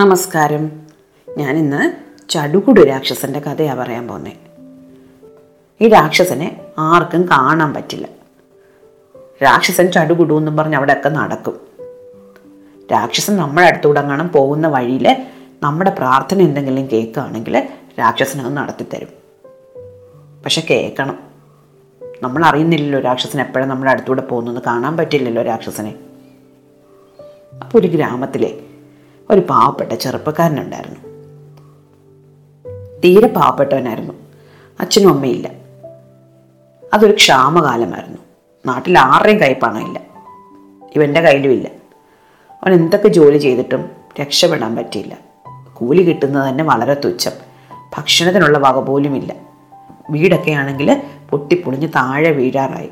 നമസ്കാരം. ഞാനിന്ന് ചടുകുടു രാക്ഷസൻ്റെ കഥയാണ് പറയാൻ പോകുന്നത്. ഈ രാക്ഷസനെ ആർക്കും കാണാൻ പറ്റില്ല. രാക്ഷസൻ ചടുകുടു എന്നും പറഞ്ഞ് അവിടെയൊക്കെ നടക്കും. രാക്ഷസൻ നമ്മുടെ അടുത്തൂടെ കാണാൻ പോകുന്ന വഴിയിൽ നമ്മുടെ പ്രാർത്ഥന എന്തെങ്കിലും കേൾക്കുകയാണെങ്കിൽ രാക്ഷസനത് നടത്തിത്തരും. പക്ഷെ കേൾക്കണം. നമ്മളറിയുന്നില്ലല്ലോ രാക്ഷസൻ എപ്പോഴും നമ്മുടെ അടുത്തൂടെ പോകുന്നത്. കാണാൻ പറ്റില്ലല്ലോ രാക്ഷസനെ. അപ്പോൾ ഒരു ഗ്രാമത്തിലെ ഒരു പാവപ്പെട്ട ചെറുപ്പക്കാരനുണ്ടായിരുന്നു. തീരെ പാവപ്പെട്ടവനായിരുന്നു. അച്ഛനും അമ്മയില്ല. അതൊരു ക്ഷാമകാലമായിരുന്നു. നാട്ടിൽ ആരുടെയും കൈ പണമില്ല. ഇവൻ്റെ കയ്യിലും ഇല്ല. അവൻ എന്തൊക്കെ ജോലി ചെയ്തിട്ടും രക്ഷപ്പെടാൻ പറ്റിയില്ല. കൂലി കിട്ടുന്നത് തന്നെ വളരെ തുച്ഛം. ഭക്ഷണത്തിനുള്ള വക പോലും ഇല്ല. വീടൊക്കെ ആണെങ്കിൽ പൊട്ടിപ്പൊളിഞ്ഞ് താഴെ വീഴാറായി.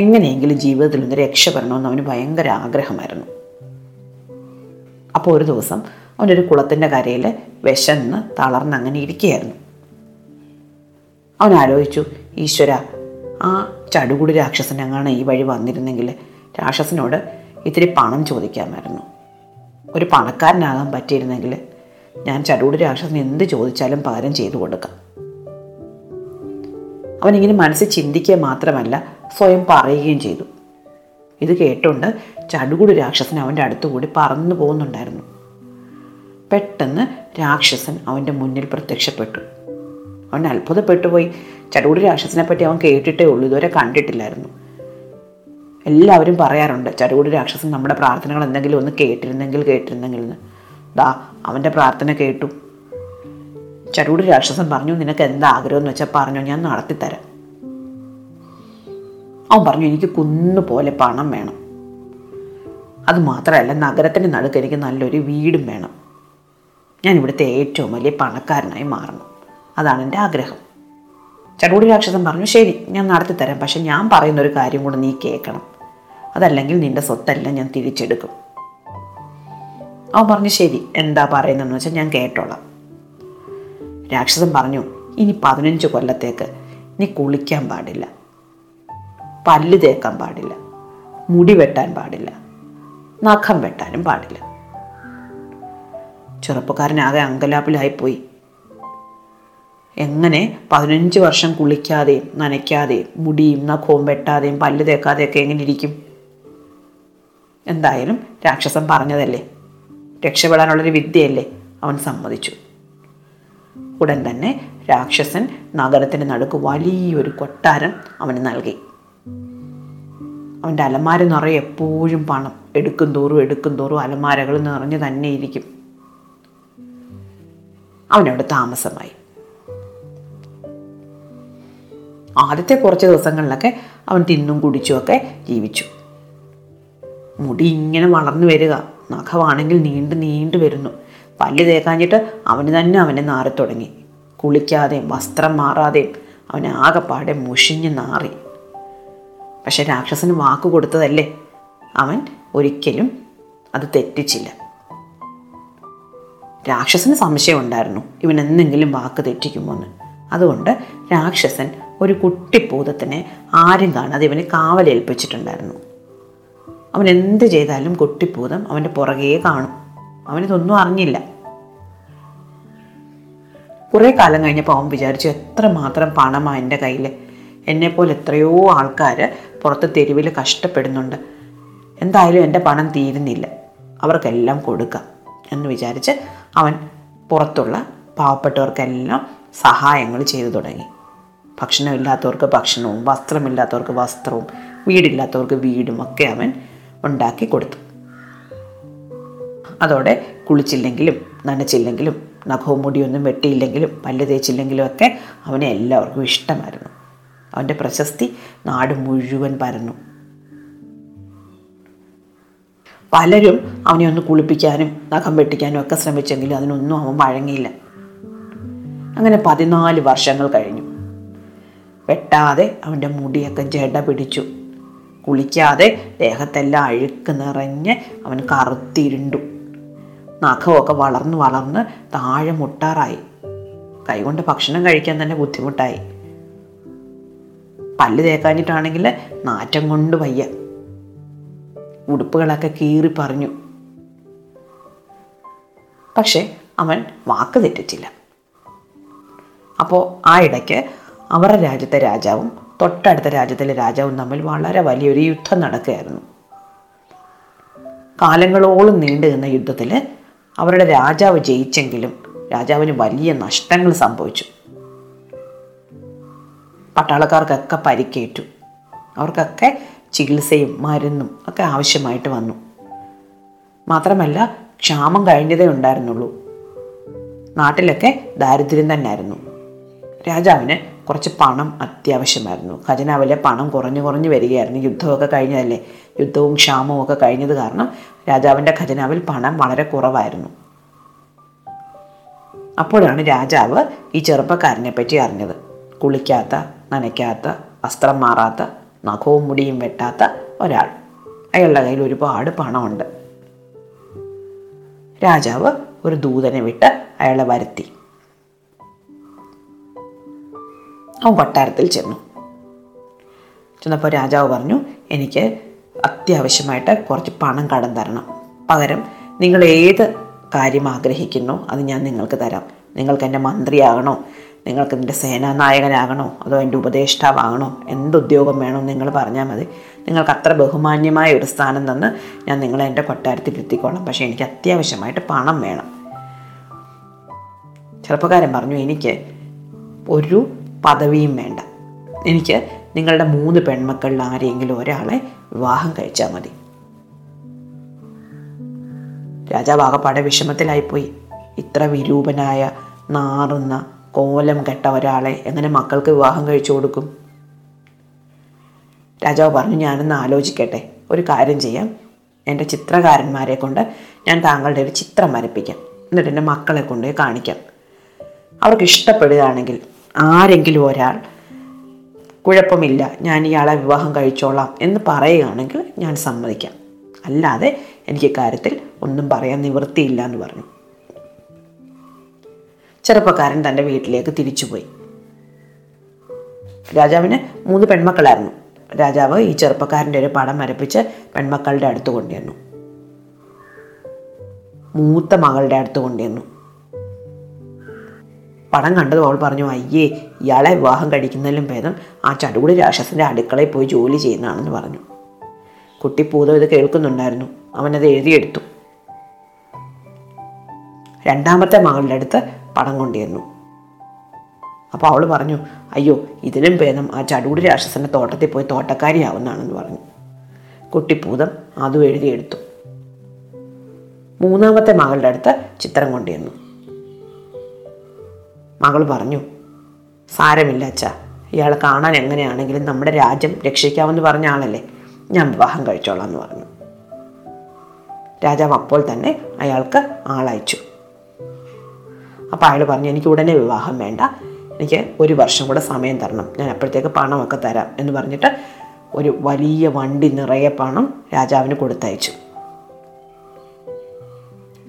എങ്ങനെയെങ്കിലും ജീവിതത്തിൽ ഒന്ന് രക്ഷപ്പെടണമെന്ന് അവന് ഭയങ്കര ആഗ്രഹമായിരുന്നു. അപ്പോൾ ഒരു ദിവസം അവനൊരു കുളത്തിൻ്റെ കരയിൽ വിശന്ന് തളർന്ന് അങ്ങനെ ഇരിക്കുകയായിരുന്നു. അവൻ ആലോചിച്ചു, ഈശ്വര, ആ ചടുകുടു രാക്ഷസനങ്ങാണ് ഈ വഴി വന്നിരുന്നെങ്കിൽ രാക്ഷസനോട് ഇത്തിരി പണം ചോദിക്കാമായിരുന്നു. ഒരു പണക്കാരനാകാൻ പറ്റിയിരുന്നെങ്കിൽ ഞാൻ ചടുകുടു രാക്ഷസന് എന്ത് ചോദിച്ചാലും പകരം ചെയ്തു കൊടുക്കാം. അവനിങ്ങനെ മനസ്സിൽ ചിന്തിക്കുക മാത്രമല്ല സ്വയം പറയുകയും ചെയ്തു. ഇത് കേട്ടുകൊണ്ട് ചടുകുടു രാക്ഷസൻ അവൻ്റെ അടുത്തുകൂടി പറന്നു പോകുന്നുണ്ടായിരുന്നു. പെട്ടെന്ന് രാക്ഷസൻ അവൻ്റെ മുന്നിൽ പ്രത്യക്ഷപ്പെട്ടു. അവൻ അത്ഭുതപ്പെട്ടു പോയി. ചടുകുടു രാക്ഷസനെ പറ്റി അവൻ കേട്ടിട്ടേ ഉള്ളൂ, ഇതുവരെ കണ്ടിട്ടില്ലായിരുന്നു. എല്ലാവരും പറയാറുണ്ട് ചടുകുടു രാക്ഷസൻ നമ്മുടെ പ്രാർത്ഥനകൾ എന്തെങ്കിലും ഒന്ന് കേട്ടിരുന്നെങ്കിൽ. ദാ അവൻ്റെ പ്രാർത്ഥന കേട്ടു. ചടുകുടു രാക്ഷസൻ പറഞ്ഞു, നിനക്ക് എന്താഗ്രഹം എന്ന് വെച്ചാൽ പറഞ്ഞോ, ഞാൻ നടത്തിത്തരാം. അവൻ പറഞ്ഞു, എനിക്ക് കുന്നുപോലെ പണം വേണം. അതുമാത്രമല്ല, നഗരത്തിൻ്റെ നടുക്ക് എനിക്ക് നല്ലൊരു വീടും വേണം. ഞാൻ ഇവിടുത്തെ ഏറ്റവും വലിയ പണക്കാരനായി മാറണം. അതാണ് എൻ്റെ ആഗ്രഹം. ചടുകുടു രാക്ഷസൻ പറഞ്ഞു, ശരി, ഞാൻ നടത്തിത്തരാം. പക്ഷെ ഞാൻ പറയുന്നൊരു കാര്യം കൂടെ നീ കേൾക്കണം. അതല്ലെങ്കിൽ നിൻ്റെ സ്വത്തെല്ലാം ഞാൻ തിരിച്ചെടുക്കും. അവൻ പറഞ്ഞു, ശരി, എന്താ പറയുന്നതെന്ന് വെച്ചാൽ ഞാൻ കേട്ടോളാം. രാക്ഷസൻ പറഞ്ഞു, ഇനി 15 കൊല്ലത്തേക്ക് നീ കുളിക്കാൻ പാടില്ല, പല്ല് തേക്കാൻ പാടില്ല, മുടി വെട്ടാൻ പാടില്ല, നഖം വെട്ടാനും പാടില്ല. ചെറുപ്പക്കാരനാകെ അങ്കലാപ്പിലായിപ്പോയി. എങ്ങനെ 15 വർഷം കുളിക്കാതെയും നനയ്ക്കാതെയും മുടിയും നഖവും വെട്ടാതെയും പല്ല് തേക്കാതെയൊക്കെ എങ്ങനെ ഇരിക്കും? എന്തായാലും രാക്ഷസൻ പറഞ്ഞതല്ലേ, രക്ഷപ്പെടാനുള്ളൊരു വിദ്യയല്ലേ. അവൻ സമ്മതിച്ചു. ഉടൻ തന്നെ രാക്ഷസൻ നഗരത്തിൻ്റെ നടുക്ക് വലിയൊരു കൊട്ടാരം അവന് നൽകി. അവൻ്റെ അലമാര നിറയെ എപ്പോഴും പണം. എടുക്കും തോറും അലമാരകൾ നിറഞ്ഞു തന്നെ ഇരിക്കും. അവനവിടെ താമസമായി. ആദ്യത്തെ കുറച്ച് ദിവസങ്ങളിലൊക്കെ അവൻ തിന്നും കുടിച്ചുമൊക്കെ ജീവിച്ചു. മുടി ഇങ്ങനെ വളർന്നു വരിക, നഖമാണെങ്കിൽ നീണ്ടു വരുന്നു. പല്ല് തേക്കാഞ്ഞിട്ട് അവനെ നാറി തുടങ്ങി. കുളിക്കാതെയും വസ്ത്രം മാറാതെയും അവൻ ആകെപ്പാടെ മുഷിഞ്ഞ് നാറി. പക്ഷെ രാക്ഷസന് വാക്ക് കൊടുത്തതല്ലേ, അവൻ ഒരിക്കലും അത് തെറ്റിച്ചില്ല. രാക്ഷസന് സംശയമുണ്ടായിരുന്നു, ഇവൻ എന്തെങ്കിലും വാക്ക് തെറ്റിക്കുമോന്ന്. അതുകൊണ്ട് രാക്ഷസൻ ഒരു കുട്ടിപ്പൂതത്തിനെ ആരും കാണാതെ ഇവന് കാവലേൽപ്പിച്ചിട്ടുണ്ടായിരുന്നു. അവൻ എന്ത് ചെയ്താലും കുട്ടിപ്പൂതം അവൻ്റെ പുറകെ കാണും. അവനിതൊന്നും അറിഞ്ഞില്ല. കുറേ കാലം കഴിഞ്ഞപ്പോൾ അവൻ വിചാരിച്ചു, എത്രമാത്രം പണമാണ് എൻ്റെ കയ്യിൽ. എന്നെപ്പോലെ എത്രയോ ആൾക്കാർ പുറത്ത് തെരുവിൽ കഷ്ടപ്പെടുന്നുണ്ട്. എന്തായാലും എൻ്റെ പണം തീരുന്നില്ല, അവർക്കെല്ലാം കൊടുക്കാം എന്ന് വിചാരിച്ച് അവൻ പുറത്തുള്ള പാവപ്പെട്ടവർക്കെല്ലാം സഹായങ്ങൾ ചെയ്തു തുടങ്ങി. ഭക്ഷണമില്ലാത്തവർക്ക് ഭക്ഷണവും, വസ്ത്രമില്ലാത്തവർക്ക് വസ്ത്രവും, വീടില്ലാത്തവർക്ക് വീടും ഒക്കെ അവൻ ഉണ്ടാക്കി കൊടുത്തു. അതോടെ കുളിച്ചില്ലെങ്കിലും നനച്ചില്ലെങ്കിലും നഖവും മുടിയൊന്നും വെട്ടിയില്ലെങ്കിലും പല്ല് തേച്ചില്ലെങ്കിലും ഒക്കെ അവനെ എല്ലാവർക്കും ഇഷ്ടമായിരുന്നു. അവൻ്റെ പ്രശസ്തി നാട് മുഴുവൻ പരന്നു. പലരും അവനെ ഒന്ന് കുളിപ്പിക്കാനും നഖം വെട്ടിക്കാനും ഒക്കെ ശ്രമിച്ചെങ്കിലും അതിനൊന്നും അവൻ വഴങ്ങിയില്ല. അങ്ങനെ 14 വർഷങ്ങൾ കഴിഞ്ഞു. വെട്ടാതെ അവൻ്റെ മുടിയൊക്കെ ജട പിടിച്ചു. കുളിക്കാതെ ദേഹത്തെല്ലാം അഴുക്ക് നിറഞ്ഞ് അവൻ കറുത്തിരുണ്ടു. നഖമൊക്കെ വളർന്ന് താഴെ മുട്ടാറായി. കൈകൊണ്ട് ഭക്ഷണം കഴിക്കാൻ തന്നെ ബുദ്ധിമുട്ടായി. പല്ല് തേക്കാഞ്ഞിട്ടാണെങ്കിൽ നാറ്റം കൊണ്ട് വയ്യ. ഉടുപ്പുകളൊക്കെ കീറി പറഞ്ഞു. പക്ഷെ അവൻ വാക്ക് തെറ്റിച്ചില്ല. അപ്പോൾ ആ ഇടയ്ക്ക് അവരുടെ രാജ്യത്തെ രാജാവും തൊട്ടടുത്ത രാജ്യത്തിലെ രാജാവും തമ്മിൽ വളരെ വലിയൊരു യുദ്ധം നടക്കുകയായിരുന്നു. കാലങ്ങളോളം നീണ്ടു നിന്ന യുദ്ധത്തിൽ അവരുടെ രാജാവ് ജയിച്ചെങ്കിലും രാജാവിന് വലിയ നഷ്ടങ്ങൾ സംഭവിച്ചു. പട്ടാളക്കാർക്കൊക്കെ പരിക്കേറ്റു, അവർക്കൊക്കെ ചികിത്സയും മരുന്നും ഒക്കെ ആവശ്യമായിട്ട് വന്നു. മാത്രമല്ല ക്ഷാമം കഴിഞ്ഞതേ ഉണ്ടായിരുന്നുള്ളൂ, നാട്ടിലൊക്കെ ദാരിദ്ര്യം തന്നെയായിരുന്നു. രാജാവിന് കുറച്ച് പണം അത്യാവശ്യമായിരുന്നു. ഖജനാവിലെ പണം കുറഞ്ഞു കുറഞ്ഞു വരികയായിരുന്നു. യുദ്ധമൊക്കെ കഴിഞ്ഞതല്ലേ, യുദ്ധവും ക്ഷാമവും ഒക്കെ കഴിഞ്ഞത് കാരണം രാജാവിൻ്റെ ഖജനാവിൽ പണം വളരെ കുറവായിരുന്നു. അപ്പോഴാണ് രാജാവ് ഈ ചെറുപ്പക്കാരനെ പറ്റി അറിഞ്ഞത്. കുളിക്കാത്ത, നനയ്ക്കാത്ത, വസ്ത്രം മാറാത്ത, നഖവും മുടിയും വെട്ടാത്ത ഒരാൾ, അയാളുടെ കയ്യിൽ ഒരുപാട് പണമുണ്ട്. രാജാവ് ഒരു ദൂതനെ വിട്ട് അയാളെ വരുത്തി. അവൻ കൊട്ടാരത്തിൽ ചെന്നപ്പോൾ രാജാവ് പറഞ്ഞു, എനിക്ക് അത്യാവശ്യമായിട്ട് കുറച്ച് പണം കടം തരണം, പകരം നിങ്ങൾ ഏത് കാര്യം ആഗ്രഹിക്കുന്നു അത് ഞാൻ നിങ്ങൾക്ക് തരാം. നിങ്ങൾക്ക് എൻ്റെ മന്ത്രിയാകണോ, നിങ്ങൾക്ക് എൻ്റെ സേനാനായകനാകണോ, അതോ എൻ്റെ ഉപദേഷ്ടാവാകണോ, എന്തുദ്യോഗം വേണോ നിങ്ങൾ പറഞ്ഞാൽ മതി. നിങ്ങൾക്ക് അത്ര ബഹുമാന്യമായ ഒരു സ്ഥാനം തന്ന് ഞാൻ നിങ്ങളെ എൻ്റെ കൊട്ടാരത്തിൽ എത്തിക്കോളാം. പക്ഷേ എനിക്ക് അത്യാവശ്യമായിട്ട് പണം വേണം. ചെറുപ്പക്കാരൻ പറഞ്ഞു, എനിക്ക് ഒരു പദവിയും വേണ്ട, എനിക്ക് നിങ്ങളുടെ 3 പെൺമക്കളിൽ ആരെയെങ്കിലും ഒരാളെ വിവാഹം കഴിച്ചാൽ മതി. രാജാവ് ആകപ്പാടെ വിഷമത്തിലായിപ്പോയി. ഇത്ര വിരൂപനായ, നാറുന്ന, കോലം കെട്ട ഒരാളെ എങ്ങനെ മക്കൾക്ക് വിവാഹം കഴിച്ചു കൊടുക്കും? രാജാവ് പറഞ്ഞു, ഞാനൊന്ന് ആലോചിക്കട്ടെ, ഒരു കാര്യം ചെയ്യാം, എൻ്റെ ചിത്രകാരന്മാരെ കൊണ്ട് ഞാൻ താങ്കളുടെ ഒരു ചിത്രം വരപ്പിക്കാം, എന്നിട്ട് എൻ്റെ മക്കളെ കൊണ്ട് കാണിക്കാം. അവർക്ക് ഇഷ്ടപ്പെടുകയാണെങ്കിൽ ആരെങ്കിലും ഒരാൾ കുഴപ്പമില്ല ഞാൻ ഇയാളെ വിവാഹം കഴിച്ചോളാം എന്ന് പറയുകയാണെങ്കിൽ ഞാൻ സമ്മതിക്കാം, അല്ലാതെ എനിക്ക് കാര്യത്തിൽ ഒന്നും പറയാൻ നിവൃത്തിയില്ല എന്ന് പറഞ്ഞു. ചെറുപ്പക്കാരൻ തൻ്റെ വീട്ടിലേക്ക് തിരിച്ചുപോയി. രാജാവിന് 3 പെൺമക്കളായിരുന്നു. രാജാവ് ഈ ചെറുപ്പക്കാരൻ്റെ ഒരു പടം വരപ്പിച്ച് പെൺമക്കളുടെ അടുത്ത് കൊണ്ടുവന്നു. മൂത്ത മകളുടെ അടുത്ത് കൊണ്ടുവന്നു. പടം കണ്ടത് അവൾ പറഞ്ഞു, അയ്യേ, ഇയാളെ വിവാഹം കഴിക്കുന്നതിലും ഭേദം ആ ചടുകുടി രാക്ഷസൻ്റെ അടുക്കളയിൽ പോയി ജോലി ചെയ്യുന്നതാണെന്ന് പറഞ്ഞു. കുട്ടി പൂതം ഇത് കേൾക്കുന്നുണ്ടായിരുന്നു. അവനത് എഴുതിയെടുത്തു. രണ്ടാമത്തെ മകളുടെ അടുത്ത് പടം കൊണ്ടുവന്നു. അപ്പോൾ അവൾ പറഞ്ഞു, അയ്യോ, ഇതിലും ഭേദം ആ ചടുകുടി രാക്ഷസൻ്റെ തോട്ടത്തിൽ പോയി തോട്ടക്കാരിയാവുന്നതാണെന്ന് പറഞ്ഞു. കുട്ടിപ്പൂതം അതും എഴുതിയെടുത്തു. മൂന്നാമത്തെ മകളുടെ അടുത്ത് ചിത്രം കൊണ്ടുവന്നു. മകൾ പറഞ്ഞു, സാരമില്ല അച്ഛാ, ഇയാൾ കാണാൻ എങ്ങനെയാണെങ്കിലും നമ്മുടെ രാജ്യം രക്ഷിക്കാമെന്ന് പറഞ്ഞ ആളല്ലേ, ഞാൻ വിവാഹം കഴിച്ചോളാം എന്ന് പറഞ്ഞു. രാജാവ് അപ്പോൾ തന്നെ അയാൾക്ക് ആളയച്ചു. അപ്പോൾ അയാൾ പറഞ്ഞു, എനിക്ക് ഉടനെ വിവാഹം വേണ്ട, എനിക്ക് 1 വർഷം കൂടെ സമയം തരണം, ഞാൻ അപ്പോഴത്തേക്ക് പണമൊക്കെ തരാം എന്ന് പറഞ്ഞിട്ട് ഒരു വലിയ വണ്ടി നിറയെ പണം രാജാവിന് കൊടുത്തയച്ചു.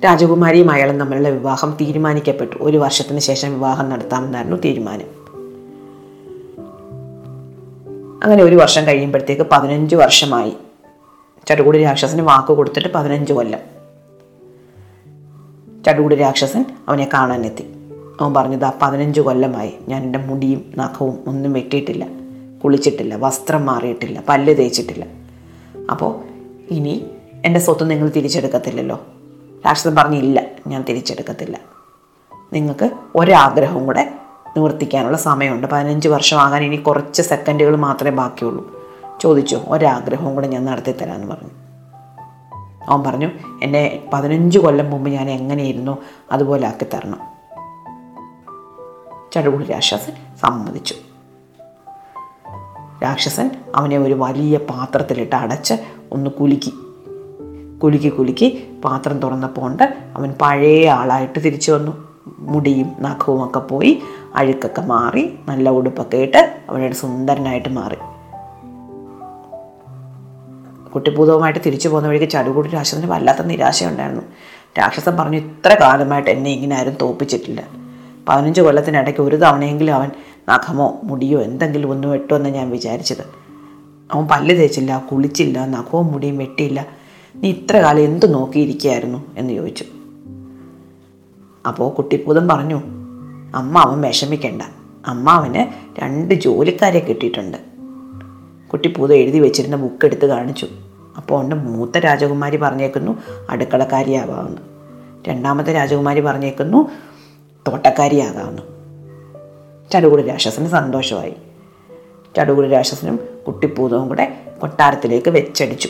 രാജകുമാരിയും അയാളും തമ്മിലുള്ള വിവാഹം തീരുമാനിക്കപ്പെട്ടു. 1 വർഷത്തിന് ശേഷം വിവാഹം നടത്താമെന്നായിരുന്നു തീരുമാനം. അങ്ങനെ 1 വർഷം കഴിയുമ്പോഴത്തേക്ക് 15 വർഷമായി. ചടുകുടി രാക്ഷസന് വാക്ക് കൊടുത്തിട്ട് 15 കൊല്ലം. ചടുകുടി രാക്ഷസൻ അവനെ കാണാനെത്തി. അവൻ പറഞ്ഞത്, 15 കൊല്ലമായി ഞാൻ എൻ്റെ മുടിയും നഖവും ഒന്നും വെട്ടിയിട്ടില്ല, കുളിച്ചിട്ടില്ല, വസ്ത്രം മാറിയിട്ടില്ല, പല്ല് തേച്ചിട്ടില്ല. അപ്പോൾ ഇനി എൻ്റെ സ്വത്ത് നിങ്ങൾ തിരിച്ചെടുക്കത്തില്ലല്ലോ. രാക്ഷസൻ പറഞ്ഞില്ല, ഞാൻ തിരിച്ചെടുക്കത്തില്ല, നിങ്ങൾക്ക് ഒരാഗ്രഹവും കൂടെ നിവർത്തിക്കാനുള്ള സമയമുണ്ട്, 15 വർഷമാകാൻ ഇനി കുറച്ച് സെക്കൻഡുകൾ മാത്രമേ ബാക്കിയുള്ളൂ, ചോദിച്ചോ, ഒരാഗ്രഹവും കൂടെ ഞാൻ നടത്തിത്തരാമെന്ന് പറഞ്ഞു. അവൻ പറഞ്ഞു, എന്നെ 15 കൊല്ലം മുമ്പ് ഞാൻ എങ്ങനെയിരുന്നോ അതുപോലെ ആക്കി തരണം. ചടുകുടി രാക്ഷസൻ സമ്മതിച്ചു. രാക്ഷസൻ അവനെ ഒരു വലിയ പാത്രത്തിലിട്ട് അടച്ച് ഒന്ന് കുലുക്കി കുലുക്കി കുലുക്കി പാത്രം തുറന്നപ്പോൾ കൊണ്ട് അവൻ പഴയ ആളായിട്ട് തിരിച്ചു വന്നു. മുടിയും നഖവും ഒക്കെ പോയി, അഴുക്കൊക്കെ മാറി, നല്ല ഉടുപ്പൊക്കെ ഇട്ട് അവനൊരു സുന്ദരനായിട്ട് മാറി. കുട്ടിപ്പൂതവുമായിട്ട് തിരിച്ചു പോകുന്ന വഴിക്ക് ചടുകൂടി രാക്ഷസന് വല്ലാത്ത നിരാശയുണ്ടായിരുന്നു. രാക്ഷസൻ പറഞ്ഞു, ഇത്ര കാലമായിട്ട് എന്നെ ഇങ്ങനെ ആരും തോൽപ്പിച്ചിട്ടില്ല, 15 കൊല്ലത്തിനിടയ്ക്ക് ഒരു തവണയെങ്കിലും അവൻ നഖമോ മുടിയോ എന്തെങ്കിലും ഒന്ന് വെട്ടുമെന്ന് ഞാൻ വിചാരിച്ചത്. അവൻ പല്ല് തേച്ചില്ല, കുളിച്ചില്ല, നഖവും മുടിയും വെട്ടിയില്ല, നീ ഇത്ര കാലം എന്ത് നോക്കിയിരിക്കുകയായിരുന്നു എന്ന് ചോദിച്ചു. അപ്പോൾ കുട്ടിപ്പൂതൻ പറഞ്ഞു, അമ്മ അവൻ വിഷമിക്കണ്ട, അമ്മാവന് 2 ജോലിക്കാരെ കിട്ടിയിട്ടുണ്ട്. കുട്ടിപ്പൂതം എഴുതി വെച്ചിരുന്ന ബുക്ക് എടുത്ത് കാണിച്ചു. അപ്പോൾ ഉണ്ട് മൂത്ത രാജകുമാരി പറഞ്ഞേക്കുന്നു അടുക്കളക്കാരിയാകാമെന്ന്, 2-മത്തെ രാജകുമാരി പറഞ്ഞേക്കുന്നു തോട്ടക്കാരിയാകാമെന്ന്. ചടുകുടി രാക്ഷസന് സന്തോഷമായി. ചടുകുടി രാക്ഷസനും കുട്ടിപ്പൂതവും കൂടെ കൊട്ടാരത്തിലേക്ക് വെച്ചടിച്ചു.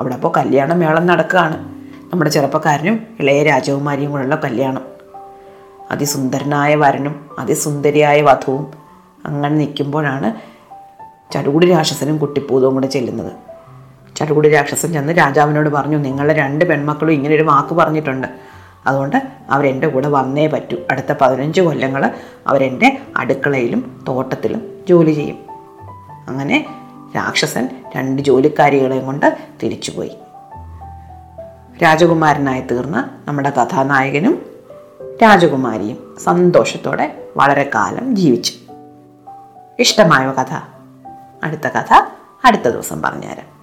അവിടെ അപ്പോൾ കല്യാണം മേളം നടക്കുകയാണ്. നമ്മുടെ ചെറുപ്പക്കാരനും ഇളയ രാജകുമാരിയും കൂടെയുള്ള കല്യാണം. അതിസുന്ദരനായ വരനും അതിസുന്ദരിയായ വധുവും. അങ്ങനെ നിൽക്കുമ്പോഴാണ് ചടുകുടി രാക്ഷസനും കുട്ടിപ്പൂതവും കൂടെ ചെല്ലുന്നത്. ചടുകുടി രാക്ഷസൻ ചെന്ന് രാജാവിനോട് പറഞ്ഞു, നിങ്ങളുടെ 2 പെൺമക്കളും ഇങ്ങനൊരു വാക്ക് പറഞ്ഞിട്ടുണ്ട്, അതുകൊണ്ട് അവരെൻ്റെ കൂടെ വന്നേ പറ്റൂ. അടുത്ത 15 കൊല്ലങ്ങൾ അവരെൻ്റെ അടുക്കളയിലും തോട്ടത്തിലും ജോലി ചെയ്യും. അങ്ങനെ രാക്ഷസൻ 2 ജോലിക്കാരികളെയും കൊണ്ട് തിരിച്ചുപോയി. രാജകുമാരനായി തീർന്ന നമ്മുടെ കഥാനായകനും രാജകുമാരിയും സന്തോഷത്തോടെ വളരെ കാലം ജീവിച്ചു. ഇഷ്ടമായ കഥ. അടുത്ത കഥ അടുത്ത ദിവസം പറഞ്ഞുതരാം.